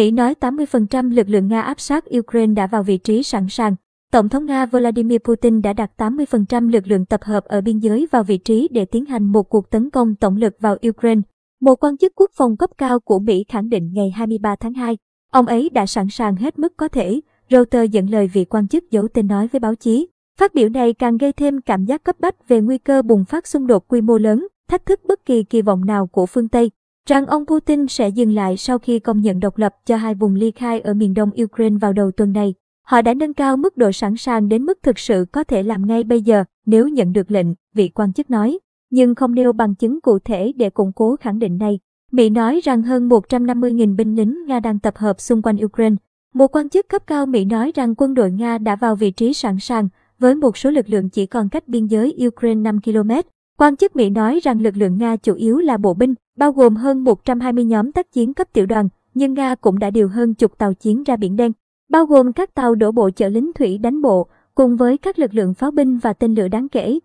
Mỹ nói 80% lực lượng Nga áp sát Ukraine đã vào vị trí sẵn sàng. Tổng thống Nga Vladimir Putin đã đặt 80% lực lượng tập hợp ở biên giới vào vị trí để tiến hành một cuộc tấn công tổng lực vào Ukraine. Một quan chức quốc phòng cấp cao của Mỹ khẳng định ngày 23 tháng 2, ông ấy đã sẵn sàng hết mức có thể, Reuters dẫn lời vị quan chức giấu tên nói với báo chí. Phát biểu này càng gây thêm cảm giác cấp bách về nguy cơ bùng phát xung đột quy mô lớn, thách thức bất kỳ kỳ vọng nào của phương Tây, rằng ông Putin sẽ dừng lại sau khi công nhận độc lập cho hai vùng ly khai ở miền đông Ukraine vào đầu tuần này. Họ đã nâng cao mức độ sẵn sàng đến mức thực sự có thể làm ngay bây giờ nếu nhận được lệnh, vị quan chức nói, nhưng không nêu bằng chứng cụ thể để củng cố khẳng định này. Mỹ nói rằng hơn 150.000 binh lính Nga đang tập hợp xung quanh Ukraine. Một quan chức cấp cao Mỹ nói rằng quân đội Nga đã vào vị trí sẵn sàng, với một số lực lượng chỉ còn cách biên giới Ukraine 5 km. Quan chức Mỹ nói rằng lực lượng Nga chủ yếu là bộ binh, bao gồm hơn 120 nhóm tác chiến cấp tiểu đoàn, nhưng Nga cũng đã điều hơn chục tàu chiến ra Biển Đen, bao gồm các tàu đổ bộ chở lính thủy đánh bộ, cùng với các lực lượng pháo binh và tên lửa đáng kể.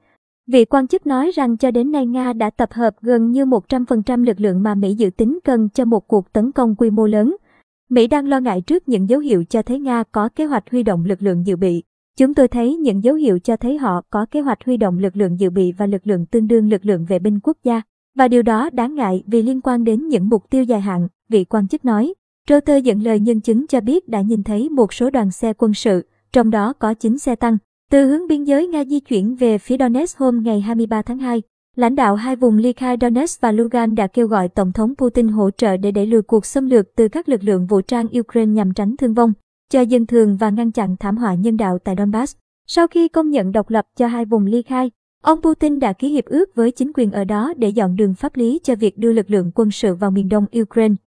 Vị quan chức nói rằng cho đến nay Nga đã tập hợp gần như 100% lực lượng mà Mỹ dự tính cần cho một cuộc tấn công quy mô lớn. Mỹ đang lo ngại trước những dấu hiệu cho thấy Nga có kế hoạch huy động lực lượng dự bị. Chúng tôi thấy những dấu hiệu cho thấy họ có kế hoạch huy động lực lượng dự bị và lực lượng tương đương lực lượng vệ binh quốc gia. Và điều đó đáng ngại vì liên quan đến những mục tiêu dài hạn, vị quan chức nói. Reuters dẫn lời nhân chứng cho biết đã nhìn thấy một số đoàn xe quân sự, trong đó có 9 xe tăng, từ hướng biên giới Nga di chuyển về phía Donetsk hôm ngày 23 tháng 2. Lãnh đạo hai vùng ly khai Donetsk và Lugan đã kêu gọi Tổng thống Putin hỗ trợ để đẩy lùi cuộc xâm lược từ các lực lượng vũ trang Ukraine nhằm tránh thương vong cho dân thường và ngăn chặn thảm họa nhân đạo tại Donbass. Sau khi công nhận độc lập cho hai vùng ly khai, ông Putin đã ký hiệp ước với chính quyền ở đó để dọn đường pháp lý cho việc đưa lực lượng quân sự vào miền đông Ukraine.